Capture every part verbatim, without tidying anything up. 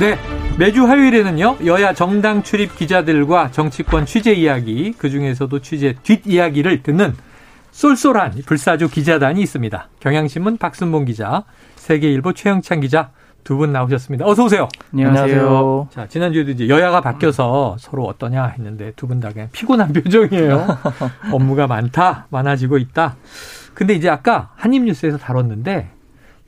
네, 매주 화요일에는요, 여야 정당 출입 기자들과 정치권 취재 이야기, 그중에서도 취재 뒷이야기를 듣는 쏠쏠한 불사조 기자단이 있습니다. 경향신문 박순봉 기자, 세계일보 최영찬 기자 두 분 나오셨습니다. 어서 오세요. 안녕하세요. 자, 지난주에도 이제 여야가 바뀌어서 서로 어떠냐 했는데 두 분 다 그냥 피곤한 표정이에요. 업무가 많다, 많아지고 있다. 근데 이제 아까 한입뉴스에서 다뤘는데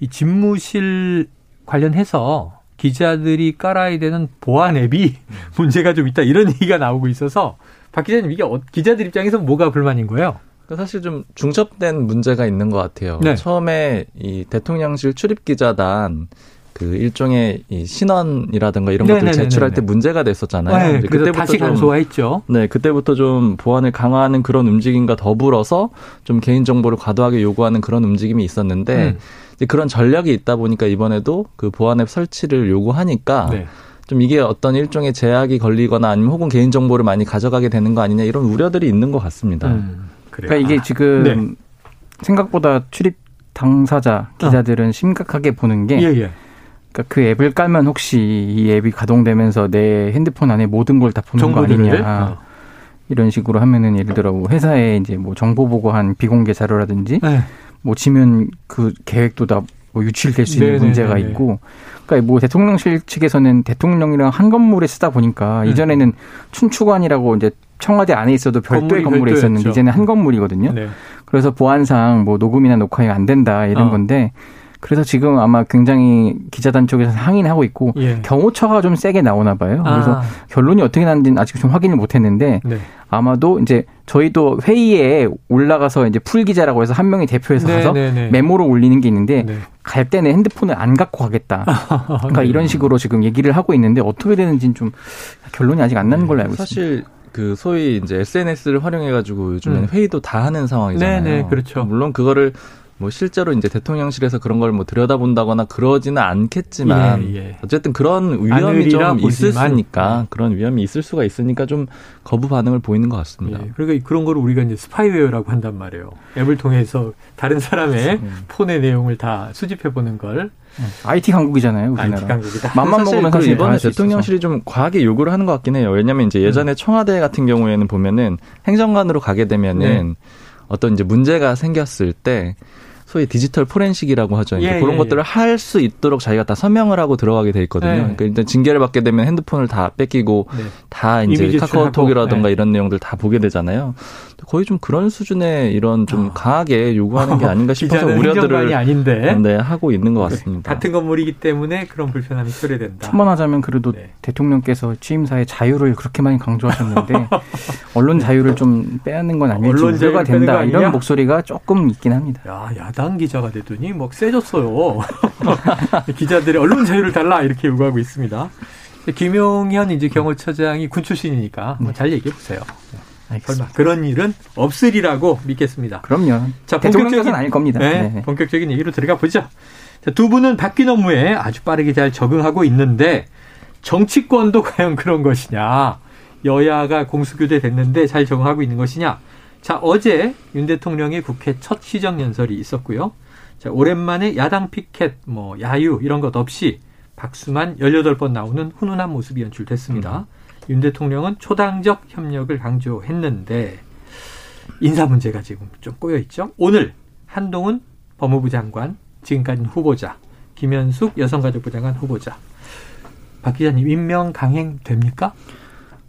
이 집무실 관련해서 기자들이 깔아야 되는 보안 앱이 문제가 좀 있다, 이런 얘기가 나오고 있어서 박 기자님, 이게 기자들 입장에서 뭐가 불만인 거예요? 사실 좀 중첩된 문제가 있는 것 같아요. 네. 처음에 이 대통령실 출입기자단 그 일종의 이 신원이라든가 이런 네네네네네. 것들 제출할 때 문제가 됐었잖아요. 네, 그때부터 다시 감소화했죠. 네, 그때부터 좀 보안을 강화하는 그런 움직임과 더불어서 좀 개인정보를 과도하게 요구하는 그런 움직임이 있었는데 음. 이제 그런 전략이 있다 보니까 이번에도 그 보안앱 설치를 요구하니까 네. 좀 이게 어떤 일종의 제약이 걸리거나 아니면 혹은 개인정보를 많이 가져가게 되는 거 아니냐, 이런 우려들이 있는 것 같습니다. 음, 그러니까 이게 지금 네. 생각보다 출입 당사자 기자들은 어. 심각하게 보는 게 예, 예. 그러니까 그 앱을 깔면 혹시 이 앱이 가동되면서 내 핸드폰 안에 모든 걸 다 보는 거 아니냐. 어. 이런 식으로 하면은 예를 들어 회사에 이제 뭐 정보 보고한 비공개 자료라든지 네. 뭐 지면 그 계획도 다 뭐 유출될 수 있는 네네네네. 문제가 있고, 그러니까 뭐 대통령실 측에서는 대통령이랑 한 건물에 쓰다 보니까 음. 이전에는 춘추관이라고 이제 청와대 안에 있어도 별도의 건물에 별도였죠. 있었는데 이제는 한 건물이거든요. 네. 그래서 보안상 뭐 녹음이나 녹화가 안 된다 이런 어. 건데. 그래서 지금 아마 굉장히 기자단 쪽에서 항의를 하고 있고 예. 경호처가 좀 세게 나오나 봐요. 그래서 아. 결론이 어떻게 나는지는 아직 좀 확인을 못 했는데 네. 아마도 이제 저희도 회의에 올라가서 이제 풀 기자라고 해서 한 명이 대표해서 네, 가서 네, 네. 메모를 올리는 게 있는데 네. 갈 때는 핸드폰을 안 갖고 가겠다. 그러니까 네. 이런 식으로 지금 얘기를 하고 있는데 어떻게 되는지는 좀 결론이 아직 안 나는 네. 걸로 알고 사실 있습니다. 사실 그 소위 이제 에스엔에스를 활용해가지고 요즘에는 음. 회의도 다 하는 상황이잖아요. 네, 네, 그렇죠. 물론 그거를 뭐 실제로 이제 대통령실에서 그런 걸 뭐 들여다본다거나 그러지는 않겠지만 예, 예. 어쨌든 그런 위험이 좀 있으니까 그런 위험이 있을 수가 있으니까 좀 거부 반응을 보이는 것 같습니다. 예, 그러니까 그런 걸 우리가 이제 스파이웨어라고 한단 말이에요. 앱을 통해서 다른 사람의 음. 폰의 내용을 다 수집해 보는 걸. 아이티 강국이잖아요, 우리나라. 아이티 강국이다. 맘만 먹으면 사실 이번에 대통령실이 좀 과하게 요구를 하는 것 같긴 해요. 왜냐하면 이제 예전에 음. 청와대 같은 경우에는 보면은 행정관으로 가게 되면은. 네. 어떤 이제 문제가 생겼을 때 소위 디지털 포렌식이라고 하죠. 예, 그런 예, 것들을 예. 할 수 있도록 자기가 다 서명을 하고 들어가게 돼 있거든요. 예. 그러니까 일단 징계를 받게 되면 핸드폰을 다 뺏기고 네. 다 이제 카카오톡이라든가 예. 이런 내용들 다 보게 되잖아요. 거의 좀 그런 수준의 이런 좀 어. 강하게 요구하는 게 아닌가 싶어서 우려들을 아닌데. 네, 하고 있는 것 같습니다. 같은 건물이기 때문에 그런 불편함이 초래된다. 천만하자면 그래도 네. 대통령께서 취임사의 자유를 그렇게 많이 강조하셨는데 언론 자유를 좀 빼앗는 건 아닐지 우려가 된다, 이런 목소리가 조금 있긴 합니다. 야, 야당 기자가 되더니 막 세졌어요. 기자들의 언론 자유를 달라 이렇게 요구하고 있습니다. 김용현 이제 경호처장이 군 출신이니까 네. 잘 얘기해 보세요. 알겠습니다. 설마 그런 일은 없으리라고 믿겠습니다. 그럼요. 자, 본격적인 아닐 겁니다. 네, 본격적인 얘기로 들어가 보죠. 자, 두 분은 바뀐 업무에 아주 빠르게 잘 적응하고 있는데 정치권도 과연 그런 것이냐? 여야가 공수교대 됐는데 잘 적응하고 있는 것이냐? 자, 어제 윤 대통령의 국회 첫 시정연설이 있었고요. 자, 오랜만에 야당 피켓, 뭐 야유 이런 것 없이 박수만 열여덟 번 나오는 훈훈한 모습이 연출됐습니다. 음. 윤 대통령은 초당적 협력을 강조했는데 인사 문제가 지금 좀 꼬여있죠. 오늘 한동훈 법무부 장관, 지금까지는 후보자, 김현숙 여성가족부 장관 후보자. 박 기자님, 임명 강행됩니까?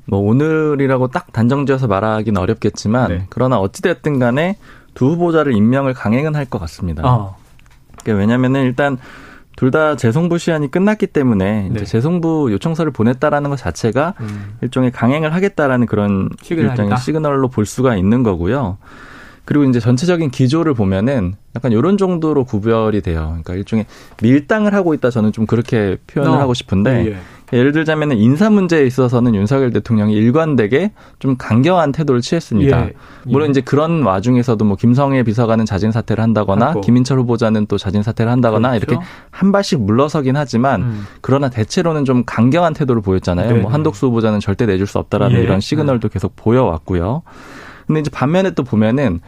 뭐 오늘이라고 딱 단정지어서 말하기는 어렵겠지만 네. 그러나 어찌됐든 간에 두 후보자를 임명을 강행은 할 것 같습니다. 어. 그러니까 왜냐면은 일단 둘 다 재송부 시한이 끝났기 때문에 네. 이제 재송부 요청서를 보냈다라는 것 자체가 음. 일종의 강행을 하겠다라는 그런 시그널이다. 일종의 시그널로 볼 수가 있는 거고요. 그리고 이제 전체적인 기조를 보면은 약간 이런 정도로 구별이 돼요. 그러니까 일종의 밀당을 하고 있다, 저는 좀 그렇게 표현을 어. 하고 싶은데, 예. 예를 들자면은 인사 문제에 있어서는 윤석열 대통령이 일관되게 좀 강경한 태도를 취했습니다. 예. 물론 예. 이제 그런 와중에서도 뭐 김성애 비서관은 자진 사퇴를 한다거나 하고. 김인철 후보자는 또 자진 사퇴를 한다거나 그렇죠. 이렇게 한 발씩 물러서긴 하지만 음. 그러나 대체로는 좀 강경한 태도를 보였잖아요. 네네. 뭐 한덕수 후보자는 절대 내줄 수 없다라는 예. 이런 시그널도 음. 계속 보여왔고요. 근데 이제 반면에 또 보면은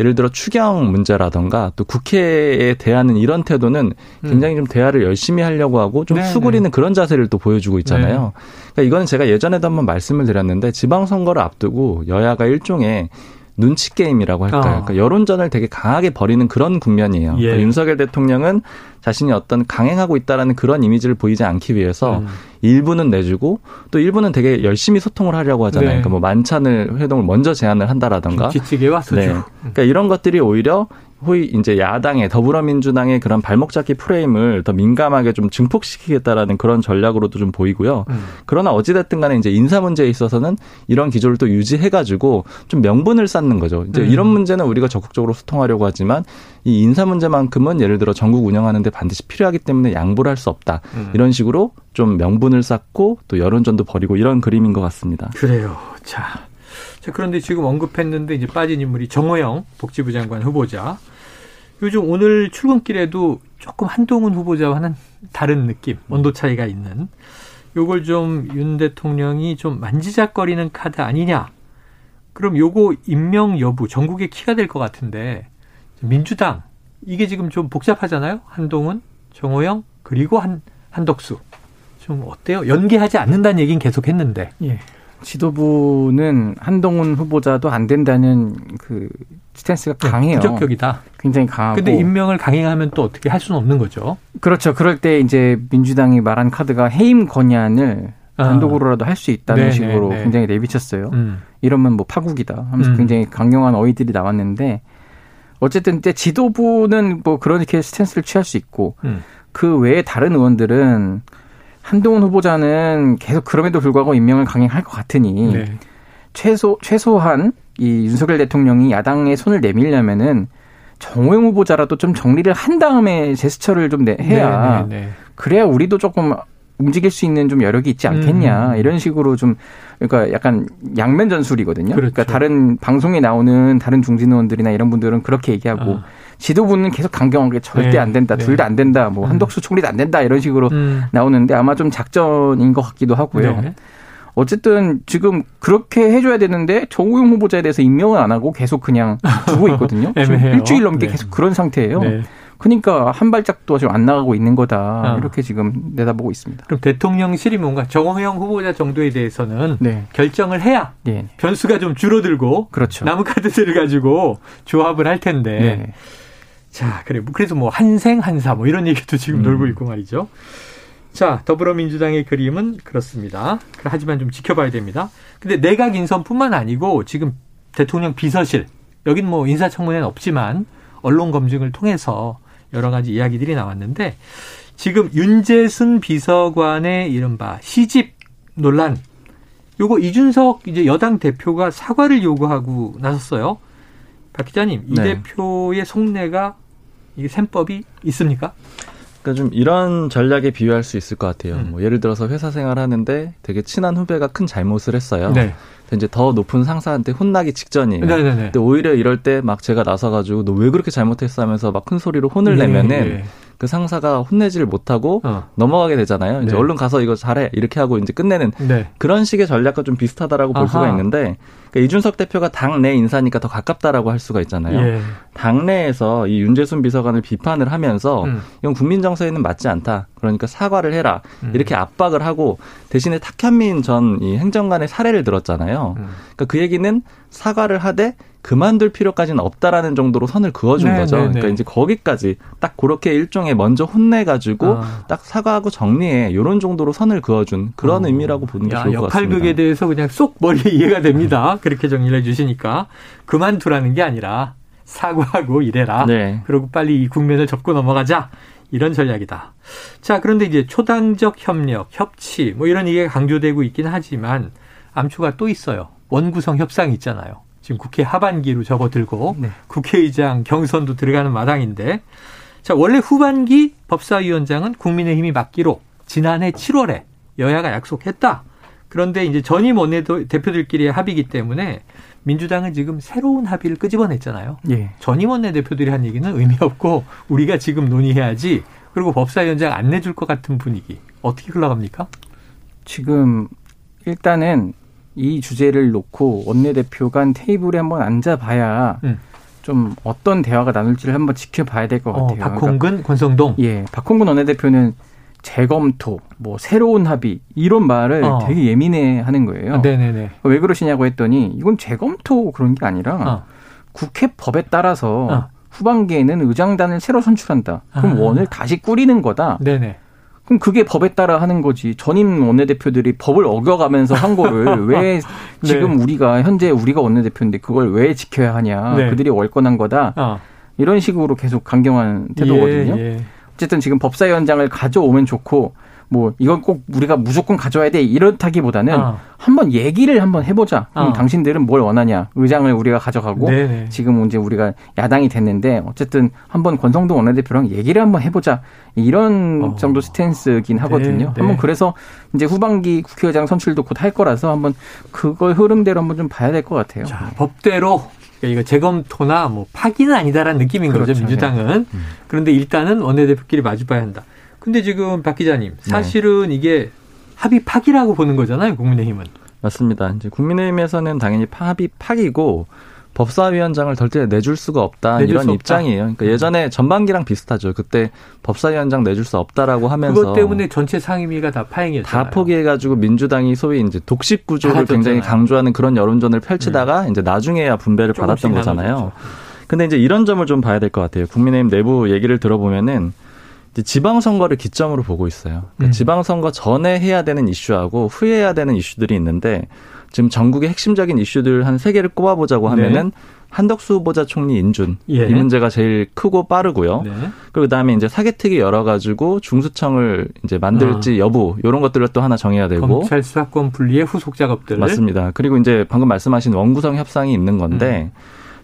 예를 들어 추경 문제라든가 또 국회에 대하는 이런 태도는 굉장히 좀 대화를 열심히 하려고 하고 좀 네네. 수그리는 그런 자세를 또 보여주고 있잖아요. 그러니까 이거는 제가 예전에도 한번 말씀을 드렸는데 지방선거를 앞두고 여야가 일종의 눈치 게임이라고 할까요? 아. 그러니까 여론전을 되게 강하게 벌이는 그런 국면이에요. 예. 그러니까 윤석열 대통령은 자신이 어떤 강행하고 있다라는 그런 이미지를 보이지 않기 위해서 음. 일부는 내주고 또 일부는 되게 열심히 소통을 하려고 하잖아요. 네. 그러니까 뭐 만찬을 회동을 먼저 제안을 한다라든가. 김치찌개 왔었죠. 네. 그러니까 이런 것들이 오히려 호의 이제 야당의 더불어민주당의 그런 발목 잡기 프레임을 더 민감하게 좀 증폭시키겠다라는 그런 전략으로도 좀 보이고요. 음. 그러나 어찌됐든 간에 이제 인사 문제에 있어서는 이런 기조를 또 유지해가지고 좀 명분을 쌓는 거죠. 이제 음. 이런 문제는 우리가 적극적으로 소통하려고 하지만 이 인사 문제만큼은 예를 들어 전국 운영하는데 반드시 필요하기 때문에 양보를 할 수 없다. 음. 이런 식으로 좀 명분을 쌓고 또 여론전도 벌이고 이런 그림인 것 같습니다. 그래요. 자. 자, 그런데 지금 언급했는데 이제 빠진 인물이 정우영 복지부 장관 후보자. 요즘 오늘 출근길에도 조금 한동훈 후보자와는 다른 느낌, 온도 차이가 있는. 요걸 좀 윤 대통령이 좀 만지작거리는 카드 아니냐. 그럼 요거 임명 여부, 전국의 키가 될 것 같은데 민주당, 이게 지금 좀 복잡하잖아요. 한동훈, 정호영, 그리고 한, 한덕수. 좀 어때요? 연계하지 않는다는 얘기는 계속 했는데. 예. 지도부는 한동훈 후보자도 안 된다는 그 스탠스가 강해요. 부적격이다. 굉장히 강하고. 근데 임명을 강행하면 또 어떻게 할 수는 없는 거죠. 그렇죠. 그럴 때 이제 민주당이 말한 카드가 해임 건의안을 아. 단독으로라도 할 수 있다는 네네, 식으로 네네. 굉장히 내비쳤어요. 음. 이러면 뭐 파국이다 하면서 음. 굉장히 강경한 어휘들이 나왔는데 어쨌든 이제 지도부는 뭐 그렇게 스탠스를 취할 수 있고 음. 그 외에 다른 의원들은 한동훈 후보자는 계속 그럼에도 불구하고 임명을 강행할 것 같으니 네. 최소, 최소한 이 윤석열 대통령이 야당에 손을 내밀려면은 정호영 후보자라도 좀 정리를 한 다음에 제스처를 좀 내, 해야 네, 네, 네. 그래야 우리도 조금 움직일 수 있는 좀 여력이 있지 않겠냐 음. 이런 식으로 좀 그러니까 약간 양면 전술이거든요. 그렇죠. 그러니까 다른 방송에 나오는 다른 중진 의원들이나 이런 분들은 그렇게 얘기하고 아. 지도부는 계속 강경하게 절대 네. 안 된다, 네. 둘 다 안 된다, 뭐 음. 한덕수 총리도 안 된다 이런 식으로 음. 나오는데 아마 좀 작전인 것 같기도 하고요. 네. 어쨌든 지금 그렇게 해줘야 되는데 정우영 후보자에 대해서 임명은 안 하고 계속 그냥 두고 있거든요. 일주일 넘게 네. 계속 그런 상태예요. 네. 그러니까 한 발짝도 지금 안 나가고 있는 거다. 어. 이렇게 지금 내다보고 있습니다. 그럼 대통령실이 뭔가 정호영 후보자 정도에 대해서는 네. 결정을 해야 네. 변수가 좀 줄어들고 그렇죠. 남은 카드들을 가지고 조합을 할 텐데. 네. 자, 그래. 그래서 뭐 한생 한사 뭐 이런 얘기도 지금 음. 놀고 있고 말이죠. 자, 더불어민주당의 그림은 그렇습니다. 하지만 좀 지켜봐야 됩니다. 근데 내각 인선뿐만 아니고 지금 대통령 비서실, 여긴 뭐 인사청문회는 없지만 언론 검증을 통해서 여러 가지 이야기들이 나왔는데 지금 윤재순 비서관의 이른바 시집 논란, 요거 이준석 이제 여당 대표가 사과를 요구하고 나섰어요. 박 기자님, 이 네. 대표의 속내가 이게 셈법이 있습니까? 그러니까 좀 이런 전략에 비유할 수 있을 것 같아요. 음. 뭐 예를 들어서 회사 생활하는데 되게 친한 후배가 큰 잘못을 했어요. 네. 이제 더 높은 상사한테 혼나기 직전이에요. 네네네. 근데 오히려 이럴 때 막 제가 나서가지고 너 왜 그렇게 잘못했어 하면서 막 큰 소리로 혼을 네. 내면은 그 상사가 혼내지를 못하고 어. 넘어가게 되잖아요. 이제 네. 얼른 가서 이거 잘해 이렇게 하고 이제 끝내는 네. 그런 식의 전략과 좀 비슷하다라고 아하. 볼 수가 있는데 그러니까 이준석 대표가 당내 인사니까 더 가깝다라고 할 수가 있잖아요. 예. 당내에서 이 윤재순 비서관을 비판을 하면서 음. 이건 국민 정서에는 맞지 않다. 그러니까 사과를 해라 음. 이렇게 압박을 하고 대신에 탁현민 전 이 행정관의 사례를 들었잖아요. 음. 그러니까 그 얘기는 사과를 하되 그만둘 필요까지는 없다라는 정도로 선을 그어준 네, 거죠. 네, 네. 그러니까 이제 거기까지 딱 그렇게 일종의 먼저 혼내가지고 아. 딱 사과하고 정리해 이런 정도로 선을 그어준 그런 어. 의미라고 보는 게 야, 좋을 것 같습니다. 역할극에 대해서 그냥 쏙 머리에 이해가 됩니다. 그렇게 정리를 해 주시니까 그만두라는 게 아니라 사과하고 이래라. 네. 그리고 빨리 이 국면을 접고 넘어가자. 이런 전략이다. 자, 그런데 이제 초당적 협력, 협치 뭐 이런 얘기가 강조되고 있긴 하지만 암초가 또 있어요. 원구성 협상이 있잖아요. 지금 국회 하반기로 접어들고 네. 국회의장 경선도 들어가는 마당인데 자 원래 후반기 법사위원장은 국민의힘이 맡기로 지난해 칠월에 여야가 약속했다. 그런데 이제 전임 원내대표들끼리의 합의이기 때문에 민주당은 지금 새로운 합의를 끄집어냈잖아요. 예. 전임 원내대표들이 한 얘기는 의미 없고 우리가 지금 논의해야지. 그리고 법사위원장 안 내줄 것 같은 분위기. 어떻게 흘러갑니까? 지금 일단은 이 주제를 놓고 원내대표 간 테이블에 한번 앉아봐야 음. 좀 어떤 대화가 나눌지를 한번 지켜봐야 될 것 같아요. 어, 박홍근, 그러니까, 권성동. 예, 박홍근 원내대표는 재검토, 뭐 새로운 합의 이런 말을 어. 되게 예민해하는 거예요. 아, 네네네. 왜 그러시냐고 했더니 이건 재검토 그런 게 아니라 어. 국회법에 따라서 어. 후반기에는 의장단을 새로 선출한다. 그럼 아. 원을 다시 꾸리는 거다. 네네. 그럼 그게 법에 따라 하는 거지. 전임 원내대표들이 법을 어겨가면서 한 거를 왜 지금 네. 우리가 현재 우리가 원내대표인데 그걸 왜 지켜야 하냐. 네. 그들이 월권한 거다. 어. 이런 식으로 계속 강경한 태도거든요. 예, 예. 어쨌든 지금 법사위원장을 가져오면 좋고 뭐 이건 꼭 우리가 무조건 가져와야 돼 이렇다기보다는 어. 한번 얘기를 한번 해보자. 그럼 어. 당신들은 뭘 원하냐. 의장을 우리가 가져가고 네네. 지금 이제 우리가 야당이 됐는데 어쨌든 한번 권성동 원내대표랑 얘기를 한번 해보자. 이런 어. 정도 스탠스긴 하거든요. 네, 네. 한번 그래서 이제 후반기 국회의장 선출도 곧 할 거라서 한번 그걸 흐름대로 한번 좀 봐야 될 것 같아요. 자, 법대로. 그러니까 이거 재검토나 뭐 파기는 아니다라는 느낌인 그렇죠. 거죠 민주당은. 네. 그런데 일단은 원내대표끼리 마주봐야 한다. 근데 지금 박 기자님 사실은 네. 이게 합의 파기라고 보는 거잖아요 국민의힘은. 맞습니다. 이제 국민의힘에서는 당연히 합의 파기고 법사위원장을 절대 내줄 수가 없다 내줄 이런 수 없다. 입장이에요. 그러니까 예전에 전반기랑 비슷하죠. 그때 법사위원장 내줄 수 없다라고 하면서 그것 때문에 전체 상임위가 다 파행이었잖아요. 다 포기해가지고 민주당이 소위 이제 독식 구조를 굉장히 강조하는 그런 여론전을 펼치다가 음. 이제 나중에야 분배를 받았던 거잖아요. 그런데 이제 이런 점을 좀 봐야 될 것 같아요. 국민의힘 내부 얘기를 들어보면은. 이제 지방선거를 기점으로 보고 있어요. 그러니까 음. 지방선거 전에 해야 되는 이슈하고 후에 해야 되는 이슈들이 있는데 지금 전국의 핵심적인 이슈들 한 세 개를 꼽아보자고 하면은 네. 한덕수 후보자 총리 인준 예. 이 문제가 제일 크고 빠르고요. 네. 그리고 그다음에 이제 사개특위 열어가지고 중수청을 이제 만들지 아. 여부 이런 것들을 또 하나 정해야 되고 검찰 수사권 분리의 후속 작업들 맞습니다. 그리고 이제 방금 말씀하신 원구성 협상이 있는 건데. 음.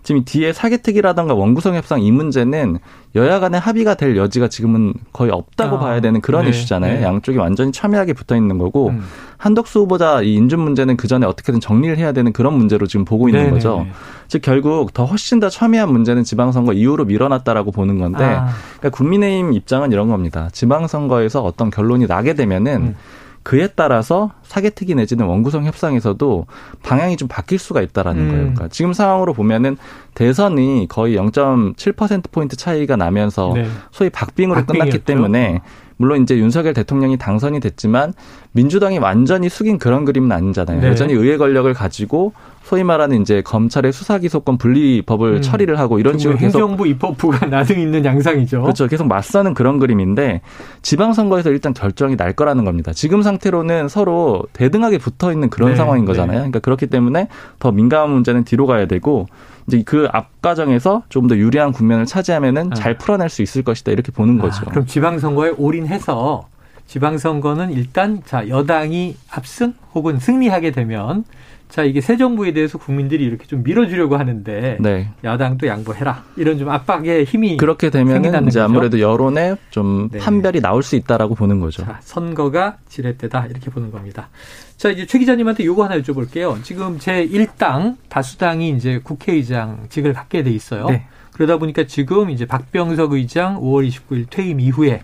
지금 뒤에 사개특위라든가 원구성 협상 이 문제는 여야 간에 합의가 될 여지가 지금은 거의 없다고 아, 봐야 되는 그런 네, 이슈잖아요. 네. 양쪽이 완전히 첨예하게 붙어 있는 거고 음. 한덕수 후보자 이 인준 문제는 그전에 어떻게든 정리를 해야 되는 그런 문제로 지금 보고 있는 네, 거죠. 네. 즉 결국 더 훨씬 더 첨예한 문제는 지방선거 이후로 밀어놨다라고 보는 건데 아. 그러니까 국민의힘 입장은 이런 겁니다. 지방선거에서 어떤 결론이 나게 되면은 음. 그에 따라서 사개특위 내지는 원구성 협상에서도 방향이 좀 바뀔 수가 있다라는 음. 거예요. 그러니까 지금 상황으로 보면은 대선이 거의 영 점 칠 퍼센트 포인트 차이가 나면서 네. 소위 박빙으로 박빙이었죠. 끝났기 때문에 물론 이제 윤석열 대통령이 당선이 됐지만 민주당이 완전히 숙인 그런 그림은 아니잖아요. 네. 여전히 의회 권력을 가지고 소위 말하는 이제 검찰의 수사기소권 분리법을 음. 처리를 하고 이런 식으로 계속 행정부 입법부가 나중 있는 양상이죠. 그렇죠. 계속 맞서는 그런 그림인데 지방선거에서 일단 결정이 날 거라는 겁니다. 지금 상태로는 서로 대등하게 붙어 있는 그런 네. 상황인 거잖아요. 그러니까 그렇기 때문에 더 민감한 문제는 뒤로 가야 되고 이제 그 앞 과정에서 좀 더 유리한 국면을 차지하면은 아. 잘 풀어낼 수 있을 것이다 이렇게 보는 거죠. 아, 그럼 지방선거에 올인해서 지방선거는 일단 자 여당이 압승 혹은 승리하게 되면 자 이게 새 정부에 대해서 국민들이 이렇게 좀 밀어주려고 하는데 네. 야당도 양보해라 이런 좀 압박의 힘이 그렇게 되면은 이제 거죠? 아무래도 여론에 좀 네. 판별이 나올 수 있다라고 보는 거죠. 자, 선거가 지렛대다 이렇게 보는 겁니다. 자 이제 최 기자님한테 요거 하나 여쭤볼게요. 지금 제일 당 다수당이 이제 국회의장직을 갖게 돼 있어요. 네. 그러다 보니까 지금 이제 박병석 의장 오월 이십구일 퇴임 이후에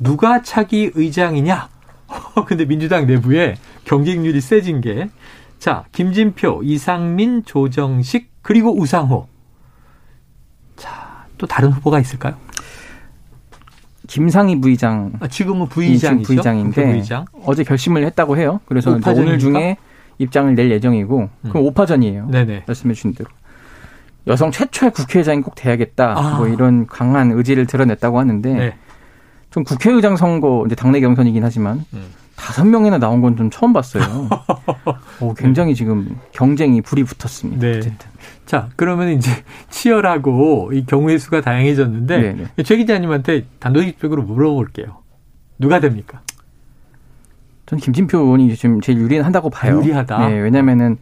누가 차기 의장이냐? 근데 민주당 내부에 경쟁률이 세진 게. 자, 김진표, 이상민, 조정식, 그리고 우상호. 자, 또 다른 후보가 있을까요? 김상희 부의장. 아, 지금은 부의장이죠. 부의장인데 부의장. 어제 결심을 했다고 해요. 그래서 오늘 중에 입장을 낼 예정이고. 음. 그럼 오파전이에요. 네네. 말씀해 주신 대로. 여성 최초의 국회의장이 꼭 돼야겠다. 아. 뭐 이런 강한 의지를 드러냈다고 하는데. 네. 좀 국회의장 선거, 이제 당내 경선이긴 하지만. 음. 다섯 명이나 나온 건 좀 처음 봤어요. 오, 굉장히 지금 경쟁이 불이 붙었습니다. 네. 어쨌든. 자, 그러면 이제 치열하고 이 경우의 수가 다양해졌는데 네네. 최 기자님한테 단도직입적으로 물어볼게요. 누가 됩니까? 저는 김진표 의원이 지금 제일 유리한다고 봐요. 유리하다. 네, 왜냐하면은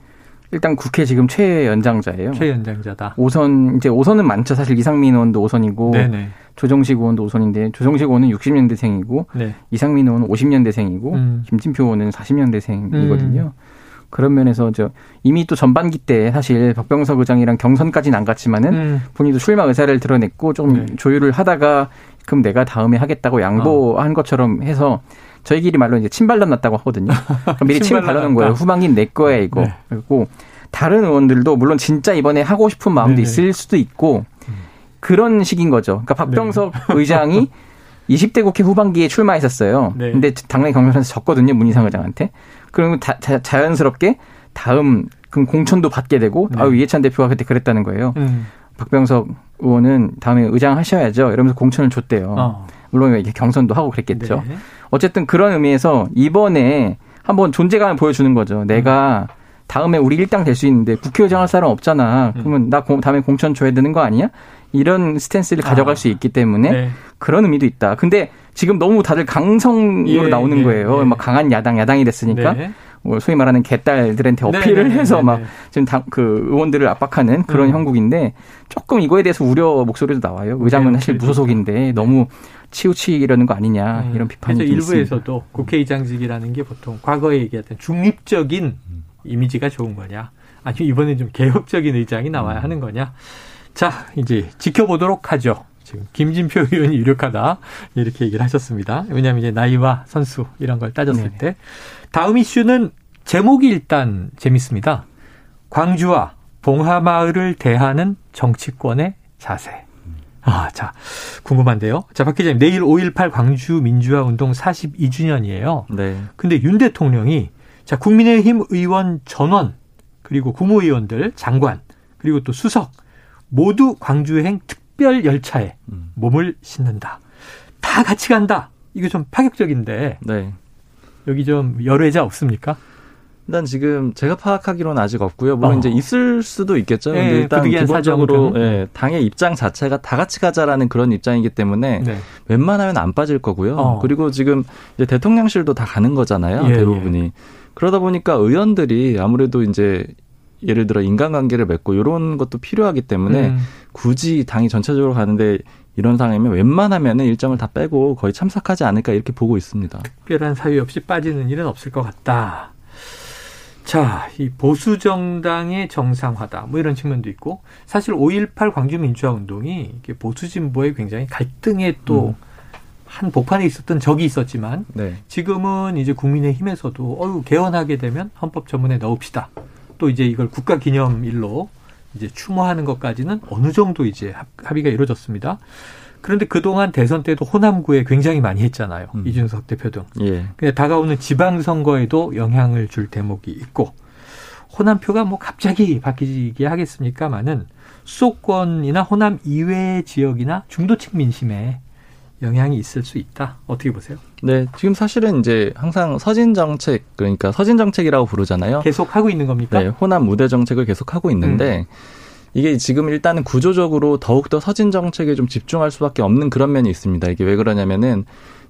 일단 국회 지금 최연장자예요. 최연장자다. 오선, 이제 오선은 많죠. 사실 이상민 의원도 오선이고, 네네. 조정식 의원도 오선인데, 조정식 의원은 육십 년대생이고, 네. 이상민 의원은 오십 년대생이고, 음. 김진표 의원은 사십 년대생이거든요. 음. 그런 면에서 저 이미 또 전반기 때 사실 박병석 의장이랑 경선까지는 안 갔지만은 음. 본인도 출마 의사를 드러냈고 조금 네. 조율을 하다가 그럼 내가 다음에 하겠다고 양보한 어. 것처럼 해서 저희끼리 말로 이제 침 발라놨다고 하거든요. 그러니까 미리 침을 발라놓은 거예요. 후방인 내 거야 이거. 네. 그리고 다른 의원들도 물론 진짜 이번에 하고 싶은 마음도 네네. 있을 수도 있고 음. 그런 식인 거죠. 그러니까 박병석 네. 의장이 이십 대 국회 후반기에 출마했었어요. 네. 근데 당내 경선에서 졌거든요. 문희상 의장한테. 그러면 다, 자, 자연스럽게 다음 그럼 공천도 받게 되고 네. 아유 이해찬 대표가 그때 그랬다는 거예요. 음. 박병석 의원은 다음에 의장 하셔야죠. 이러면서 공천을 줬대요. 어. 물론 이렇게 경선도 하고 그랬겠죠. 네. 어쨌든 그런 의미에서 이번에 한번 존재감을 보여주는 거죠. 내가 음. 다음에 우리 일당 될 수 있는데 국회의장 할 사람 없잖아. 그러면 음. 나 고, 다음에 공천 줘야 되는 거 아니야? 이런 스탠스를 아. 가져갈 수 있기 때문에 네. 그런 의미도 있다. 근데 지금 너무 다들 강성으로 예, 나오는 예, 거예요. 예. 막 강한 야당, 야당이 됐으니까 네. 소위 말하는 개딸들한테 어필을 네, 해서 네, 네, 막 네. 지금 당, 그 의원들을 압박하는 그런 음. 형국인데 조금 이거에 대해서 우려 목소리도 나와요. 의장은 네, 사실 무소속인데 네. 너무 치우치려는 거 아니냐 음. 이런 비판이 그래서 일부에서도 있습니다. 일부에서도 국회의장직이라는 게 보통 과거에 얘기했던 중립적인 이미지가 좋은 거냐 아니면 이번에 좀 개혁적인 의장이 나와야 하는 거냐. 자, 이제 지켜보도록 하죠. 지금 김진표 의원이 유력하다 이렇게 얘기를 하셨습니다. 왜냐하면 이제 나이와 선수 이런 걸 따졌을 네네. 때. 다음 이슈는 제목이 일단 재밌습니다. 광주와 봉하마을을 대하는 정치권의 자세. 아, 자, 궁금한데요. 자, 박 기자님, 내일 오일팔 광주 민주화 운동 사십이 주년이에요. 네. 근데 윤 대통령이 자, 국민의힘 의원 전원 그리고 국무위원들, 장관 그리고 또 수석 모두 광주행 특별 열차에 음. 몸을 싣는다. 다 같이 간다. 이거 좀 파격적인데 네. 여기 좀 열애자 없습니까? 일단 지금 제가 파악하기로는 아직 없고요. 물론 어. 이제 있을 수도 있겠죠. 네, 근데 일단 기본적으로 예, 당의 입장 자체가 다 같이 가자라는 그런 입장이기 때문에 네. 웬만하면 안 빠질 거고요. 어. 그리고 지금 이제 대통령실도 다 가는 거잖아요. 예, 대부분이. 예. 그러다 보니까 의원들이 아무래도 이제 예를 들어 인간관계를 맺고 이런 것도 필요하기 때문에 음. 굳이 당이 전체적으로 가는데 이런 상황이면 웬만하면 일정을 다 빼고 거의 참석하지 않을까 이렇게 보고 있습니다. 특별한 사유 없이 빠지는 일은 없을 것 같다. 자, 이 보수 정당의 정상화다. 뭐 이런 측면도 있고 사실 오일팔 광주민주화운동이 보수 진보의 굉장히 갈등의 또 음. 한 복판에 있었던 적이 있었지만 네. 지금은 이제 국민의힘에서도 어유 개헌하게 되면 헌법 전문에 넣읍시다. 또 이제 이걸 국가기념일로 이제 추모하는 것까지는 어느 정도 이제 합의가 이루어졌습니다. 그런데 그동안 대선 때도 호남구에 굉장히 많이 했잖아요. 음. 이준석 대표 등. 예. 근데 다가오는 지방선거에도 영향을 줄 대목이 있고 호남표가 뭐 갑자기 바뀌게 하겠습니까만은 수도권이나 호남 이외의 지역이나 중도층 민심에 영향이 있을 수 있다. 어떻게 보세요? 네, 지금 사실은 이제 항상 서진 정책, 그러니까 서진 정책이라고 부르잖아요. 계속 하고 있는 겁니까? 네, 호남 우대 정책을 계속 하고 있는데 음. 이게 지금 일단은 구조적으로 더욱더 서진 정책에 좀 집중할 수밖에 없는 그런 면이 있습니다. 이게 왜 그러냐면은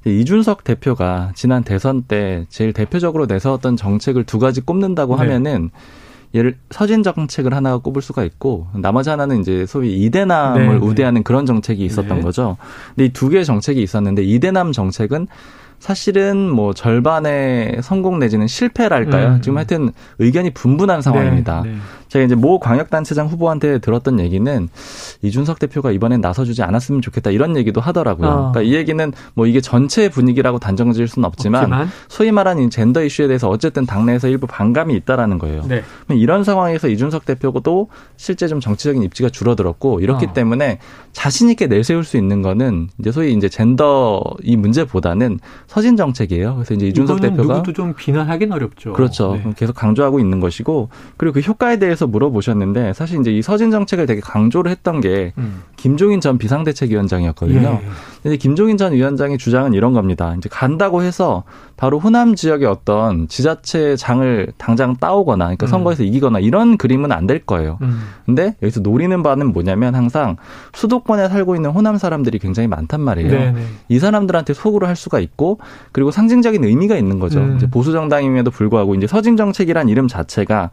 이준석 대표가 지난 대선 때 제일 대표적으로 내세웠던 정책을 두 가지 꼽는다고 네. 하면은 예를 서진 정책을 하나 꼽을 수가 있고 나머지 하나는 이제 소위 이대남을 네, 우대하는 네. 그런 정책이 있었던 네. 거죠. 근데 이 두 개의 정책이 있었는데 이대남 정책은 사실은 뭐 절반의 성공 내지는 실패랄까요? 음, 지금 하여튼 의견이 분분한 상황입니다. 네, 네. 제가 이제 모 광역단체장 후보한테 들었던 얘기는 이준석 대표가 이번엔 나서주지 않았으면 좋겠다 이런 얘기도 하더라고요. 어. 그러니까 이 얘기는 뭐 이게 전체 분위기라고 단정 지을 수는 없지만, 없지만 소위 말하는 젠더 이슈에 대해서 어쨌든 당내에서 일부 반감이 있다라는 거예요. 네. 이런 상황에서 이준석 대표도 실제 좀 정치적인 입지가 줄어들었고 이렇기 어. 때문에 자신 있게 내세울 수 있는 거는 이제 소위 이제 젠더 이 문제보다는 서진 정책이에요. 그래서 이제 이준석 대표가 누구도 좀 비난하긴 어렵죠. 그렇죠. 네. 계속 강조하고 있는 것이고 그리고 그 효과에 대해서 물어보셨는데 사실 이제 이 서진 정책을 되게 강조를 했던 게 음. 김종인 전 비상대책위원장이었거든요. 예. 근데 김종인 전 위원장의 주장은 이런 겁니다. 이제 간다고 해서 바로 호남 지역의 어떤 지자체장을 당장 따오거나 그러니까 음. 선거에서 이기거나 이런 그림은 안 될 거예요. 음. 근데 여기서 노리는 바는 뭐냐면 항상 수도권에 살고 있는 호남 사람들이 굉장히 많단 말이에요. 네네. 이 사람들한테 소구를 할 수가 있고 그리고 상징적인 의미가 있는 거죠. 음. 이제 보수 정당임에도 불구하고 이제 서진 정책이란 이름 자체가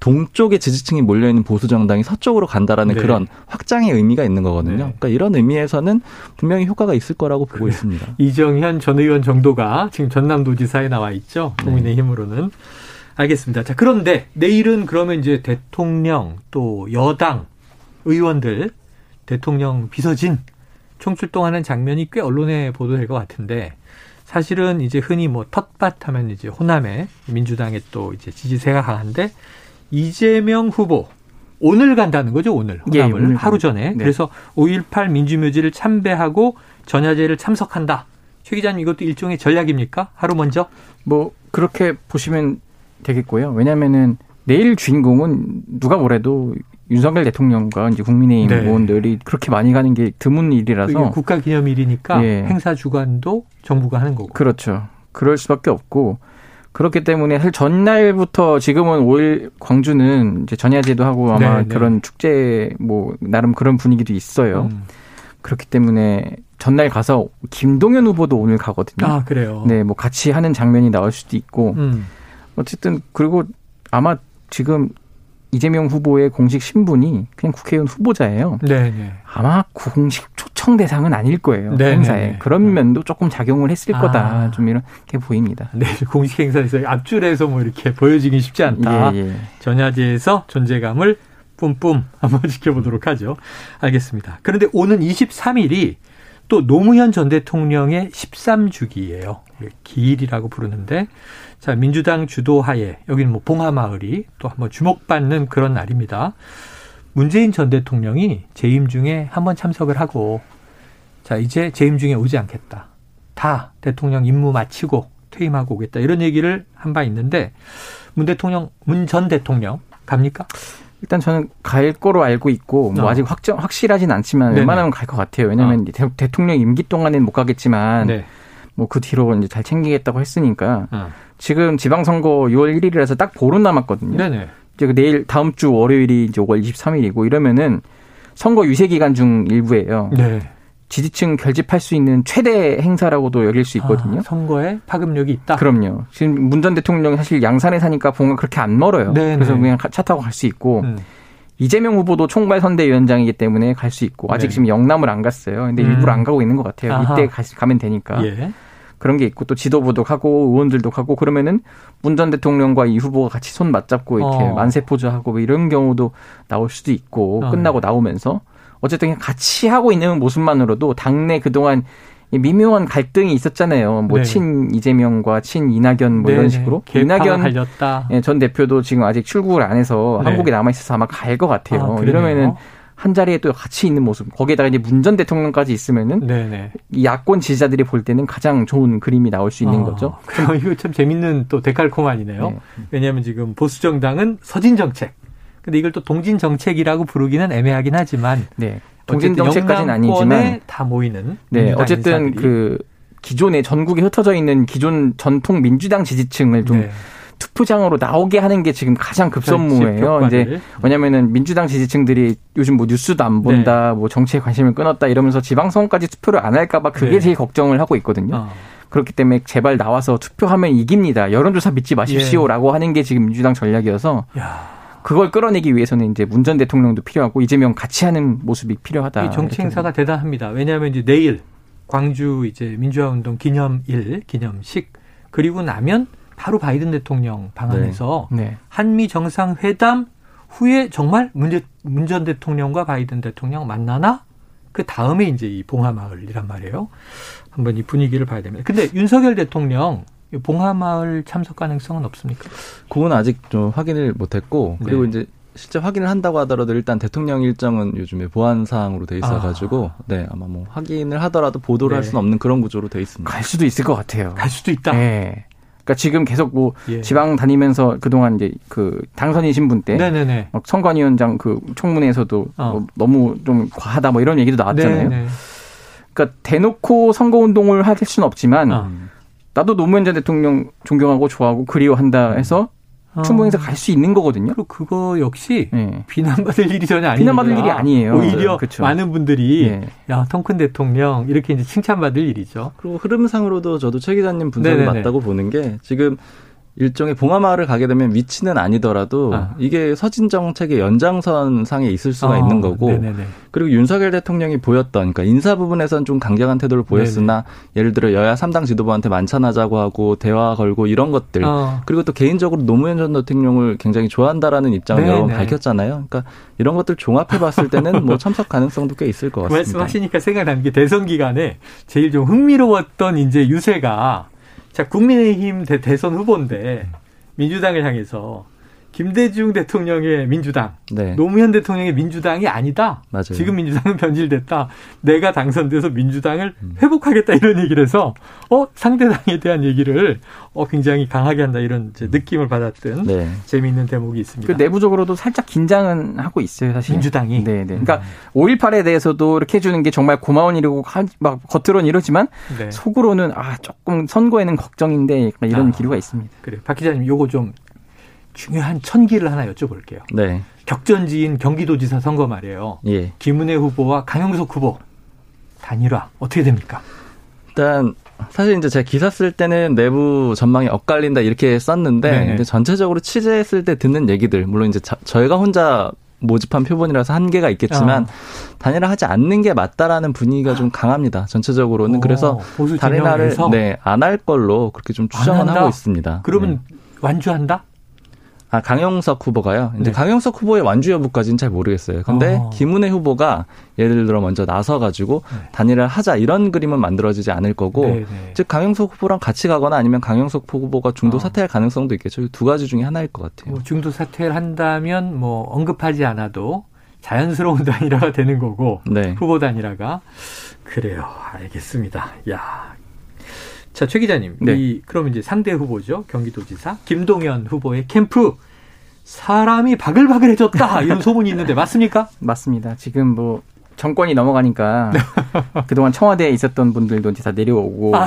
동쪽에 지지층이 몰려있는 보수 정당이 서쪽으로 간다라는 네. 그런 확장의 의미가 있는 거거든요. 네. 그러니까 이런 의미에서는 분명히 효과가 있을 거라고 보고 그래. 있습니다. 이정현 전 의원 정도가 지금 전남도지사에 나와 있죠. 국민의힘으로는. 네. 알겠습니다. 자, 그런데 내일은 그러면 이제 대통령 또 여당 의원들 대통령 비서진 총출동하는 장면이 꽤 언론에 보도될 것 같은데 사실은 이제 흔히 뭐 텃밭하면 이제 호남에 민주당의 또 이제 지지세가 강한데 이재명 후보 오늘 간다는 거죠 오늘 호남을 예, 오늘 하루 전에 네. 그래서 오일팔 민주묘지를 참배하고 전야제를 참석한다. 최 기자님 이것도 일종의 전략입니까? 하루 먼저? 뭐 그렇게 보시면 되겠고요. 왜냐하면은 내일 주인공은 누가 뭐래도 윤석열 대통령과 이제 국민의힘 네. 의원들이 그렇게 많이 가는 게 드문 일이라서 국가기념일이니까 예. 행사 주관도 정부가 하는 거고 그렇죠. 그럴 수밖에 없고 그렇기 때문에 사실 전날부터 지금은 오일 광주는 이제 전야제도 하고 아마 네, 네. 그런 축제 뭐 나름 그런 분위기도 있어요. 음. 그렇기 때문에 전날 가서 김동연 후보도 오늘 가거든요. 아 그래요. 네, 뭐 같이 하는 장면이 나올 수도 있고 음. 어쨌든 그리고 아마 지금. 이재명 후보의 공식 신분이 그냥 국회의원 후보자예요. 네네. 아마 공식 초청 대상은 아닐 거예요. 네네. 행사에. 그런 면도 조금 작용을 했을 아. 거다. 좀 이렇게 보입니다. 네, 공식 행사에서 앞줄에서 뭐 이렇게 보여지긴 쉽지 않다. 예, 예. 전야제에서 존재감을 뿜뿜 한번 지켜보도록 하죠. 알겠습니다. 그런데 오는 이십삼 일이 또 노무현 전 대통령의 십삼 주기예요. 기일이라고 부르는데 자 민주당 주도하에 여기는 뭐 봉하마을이 또 한번 주목받는 그런 날입니다. 문재인 전 대통령이 재임 중에 한번 참석을 하고 자 이제 재임 중에 오지 않겠다. 다 대통령 임무 마치고 퇴임하고 오겠다. 이런 얘기를 한 바 있는데 문 대통령 문 전 대통령 갑니까? 일단 저는 갈 거로 알고 있고 뭐 어. 아직 확정 확실하진 않지만 네네. 웬만하면 갈 것 같아요. 왜냐하면 어. 대, 대통령 임기 동안에는 못 가겠지만 네. 뭐 그 뒤로 이제 잘 챙기겠다고 했으니까 어. 지금 지방선거 유월 일일이라서 딱 보름 남았거든요. 네네. 이제 내일 다음 주 월요일이 이제 오월 이십삼일이고 이러면은 선거 유세 기간 중 일부예요. 네. 지지층 결집할 수 있는 최대 행사라고도 여길 수 있거든요. 아, 선거에 파급력이 있다? 그럼요. 지금 문 전 대통령이 사실 양산에 사니까 봉은 그렇게 안 멀어요. 네네. 그래서 그냥 차 타고 갈 수 있고 음. 이재명 후보도 총괄선대위원장이기 때문에 갈 수 있고 아직 네. 지금 영남을 안 갔어요. 근데 음. 일부러 안 가고 있는 것 같아요. 아하. 이때 가면 되니까. 예. 그런 게 있고 또 지도부도 가고 의원들도 가고 그러면은 문 전 대통령과 이 후보가 같이 손 맞잡고 이렇게 어. 만세 포즈하고 이런 경우도 나올 수도 있고 어. 끝나고 나오면서 어쨌든 그냥 같이 하고 있는 모습만으로도 당내 그동안 미묘한 갈등이 있었잖아요. 뭐 네. 친 이재명과 친 이낙연 뭐 네. 이런 식으로. 이낙연 갈렸다. 전 대표도 지금 아직 출국을 안 해서 네. 한국에 남아 있어서 아마 갈 것 같아요. 아, 이러면은 한 자리에 또 같이 있는 모습. 거기에다가 이제 문 전 대통령까지 있으면은 네네. 야권 지지자들이 볼 때는 가장 좋은 그림이 나올 수 있는 아, 거죠. 그럼 이거 참 재밌는 또 데칼코마니네요. 네. 왜냐하면 지금 보수 정당은 서진 정책. 근데 이걸 또 동진 정책이라고 부르기는 애매하긴 하지만 네. 동진 정책까지는 아니지만 다 모이는 네. 어쨌든 인사들이. 그 기존에 전국에 흩어져 있는 기존 전통 민주당 지지층을 좀 네. 투표장으로 나오게 하는 게 지금 가장 급선무예요. 이제 왜냐면은 민주당 지지층들이 요즘 뭐 뉴스도 안 본다, 네. 뭐 정치에 관심을 끊었다 이러면서 지방선거까지 투표를 안 할까 봐 그게 네. 제일 걱정을 하고 있거든요. 어. 그렇기 때문에 제발 나와서 투표하면 이깁니다. 여론조사 믿지 마십시오라고 예. 하는 게 지금 민주당 전략이어서. 야. 그걸 끌어내기 위해서는 이제 문 전 대통령도 필요하고 이재명 같이 하는 모습이 필요하다. 이 정치 행사가 대단합니다. 왜냐하면 이제 내일 광주 이제 민주화운동 기념일, 기념식 그리고 나면 바로 바이든 대통령 방한해서 네. 네. 한미 정상회담 후에 정말 문 전 대통령과 바이든 대통령 만나나? 그 다음에 이제 이 봉하마을이란 말이에요. 한번 이 분위기를 봐야 됩니다. 근데 윤석열 대통령. 봉하마을 참석 가능성은 없습니까? 그건 아직 좀 확인을 못했고 네. 그리고 이제 실제 확인을 한다고 하더라도 일단 대통령 일정은 요즘에 보안 사항으로 돼 있어가지고 아. 네 아마 뭐 확인을 하더라도 보도를 네. 할 수는 없는 그런 구조로 돼 있습니다. 갈 수도 있을 것 같아요. 갈 수도 있다. 네. 그러니까 지금 계속 뭐 예. 지방 다니면서 그동안 이제 그 당선이신 분 때 막 선관위원장 그 청문회에서도 어. 뭐 너무 좀 과하다 뭐 이런 얘기도 나왔잖아요. 네네. 그러니까 대놓고 선거운동을 할 수는 없지만. 어. 나도 노무현 전 대통령 존경하고 좋아하고 그리워한다 해서 어. 충분해서 갈 수 있는 거거든요. 그리고 그거 역시 네. 비난받을 일이 전혀 아니에요. 비난받을 일이 아니에요. 오히려 그렇죠. 많은 분들이 네. 야, 텅큰 대통령 이렇게 이제 칭찬받을 일이죠. 그리고 흐름상으로도 저도 최 기자님 분석이 네네네. 맞다고 보는 게 지금 일종의 봉하마을을 가게 되면 위치는 아니더라도 아. 이게 서진 정책의 연장선 상에 있을 수가 아. 있는 거고 네네네. 그리고 윤석열 대통령이 보였던 그러니까 인사 부분에선 좀 강경한 태도를 보였으나 네네. 예를 들어 여야 삼 당 지도부한테 만찬하자고 하고 대화 걸고 이런 것들 아. 그리고 또 개인적으로 노무현 전 대통령을 굉장히 좋아한다라는 입장을 네네. 여러 번 밝혔잖아요. 그러니까 이런 것들 종합해 봤을 때는 뭐 참석 가능성도 꽤 있을 것 같습니다. 말씀하시니까 생각나는 게 대선 기간에 제일 좀 흥미로웠던 이제 유세가 자, 국민의힘 대, 대선 후보인데 민주당을 향해서 김대중 대통령의 민주당, 네. 노무현 대통령의 민주당이 아니다. 맞아요. 지금 민주당은 변질됐다. 내가 당선돼서 민주당을 회복하겠다 이런 얘기를 해서 어 상대당에 대한 얘기를 어 굉장히 강하게 한다 이런 이제 느낌을 받았던 네. 재미있는 대목이 있습니다. 그 내부적으로도 살짝 긴장은 하고 있어요, 사실. 민주당이. 네, 네. 그러니까 오일팔에 대해서도 이렇게 해주는 게 정말 고마운 일이고 막 겉으로는 이러지만 네. 속으로는 아 조금 선거에는 걱정인데 이런 아, 기류가 있습니다. 그래, 박 기자님, 요거 좀. 중요한 천기를 하나 여쭤볼게요. 네. 격전지인 경기도지사 선거 말이에요. 예. 김은혜 후보와 강용석 후보 단일화 어떻게 됩니까? 일단 사실 이제 제가 기사 쓸 때는 내부 전망이 엇갈린다 이렇게 썼는데 근데 전체적으로 취재했을 때 듣는 얘기들 물론 이제 자, 저희가 혼자 모집한 표본이라서 한계가 있겠지만 아. 단일화하지 않는 게 맞다라는 분위기가 좀 강합니다. 전체적으로는 오, 그래서 단일화를 네, 안 할 걸로 그렇게 좀 추정은 하고 있습니다. 그러면 네. 완주한다? 아, 강용석 후보가요. 이제 네. 강용석 후보의 완주 여부까지는 잘 모르겠어요. 근데 어. 김은혜 후보가 예를 들어 먼저 나서가지고 네. 단일화를 하자 이런 그림은 만들어지지 않을 거고, 네, 네. 즉 강용석 후보랑 같이 가거나 아니면 강용석 후보가 중도 사퇴할 가능성도 있겠죠. 두 가지 중에 하나일 것 같아요. 뭐 중도 사퇴를 한다면 뭐 언급하지 않아도 자연스러운 단일화가 되는 거고 네. 후보 단일화가 그래요. 알겠습니다. 야. 자, 최 기자님, 네. 이 그럼 이제 상대 후보죠. 경기도지사 김동연 후보의 캠프 사람이 바글바글해졌다 이런 소문이 있는데 맞습니까? 맞습니다. 지금 뭐 정권이 넘어가니까 그동안 청와대에 있었던 분들도 이제 다 내려오고 아,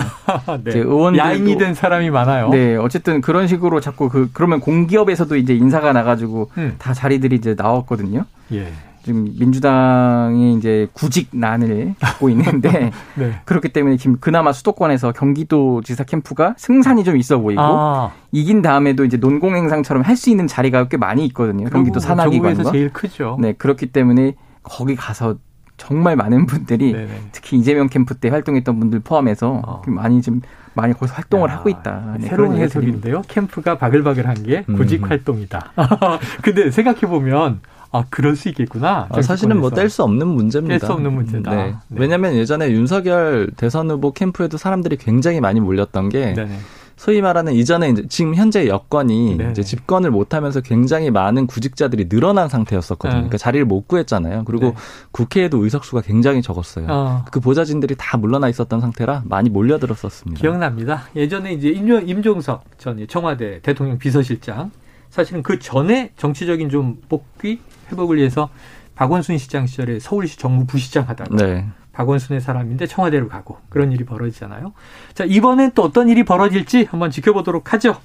네. 이제 의원들도 야인이 된 사람이 많아요. 네, 어쨌든 그런 식으로 자꾸 그 그러면 공기업에서도 이제 인사가 나가지고 음. 다 자리들이 이제 나왔거든요. 예. 지금 민주당이 이제 구직난을 겪고 있는데 네. 그렇기 때문에 지금 그나마 수도권에서 경기도지사 캠프가 승산이 좀 있어 보이고 아. 이긴 다음에도 이제 논공행상처럼 할 수 있는 자리가 꽤 많이 있거든요. 경기도 산하기관과 전국에서 제일 크죠. 네, 그렇기 때문에 거기 가서 정말 많은 분들이 네네. 특히 이재명 캠프 때 활동했던 분들 포함해서 어. 많이 좀 많이 거기서 활동을 야, 하고 있다. 네, 새로운 해석인데요. 캠프가 바글바글한 게 구직 음. 활동이다. 근데 생각해 보면. 아, 그럴 수 있겠구나. 아, 사실은 뭐 뗄 수 없는 문제입니다. 뗄 수 없는 문제다. 네. 네. 왜냐하면 예전에 윤석열 대선 후보 캠프에도 사람들이 굉장히 많이 몰렸던 게 네네. 소위 말하는 이전에 이제 지금 현재 여권이 이제 집권을 못하면서 굉장히 많은 구직자들이 늘어난 상태였었거든요. 네. 그러니까 자리를 못 구했잖아요. 그리고 네. 국회에도 의석수가 굉장히 적었어요. 어. 그 보좌진들이 다 물러나 있었던 상태라 많이 몰려들었었습니다. 기억납니다. 예전에 이제 임종석 전 청와대 대통령 비서실장 사실은 그 전에 정치적인 좀 복귀 회복을 위해서 박원순 시장 시절에 서울시 정무 부시장 하다가 네. 박원순의 사람인데 청와대로 가고 그런 일이 벌어지잖아요. 자, 이번엔 또 어떤 일이 벌어질지 한번 지켜보도록 하죠.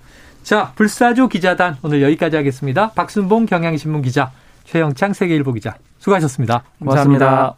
자, 불사조 기자단 오늘 여기까지 하겠습니다. 박순봉 경향신문 기자, 최영창 세계일보 기자 수고하셨습니다. 고맙습니다. 고맙습니다.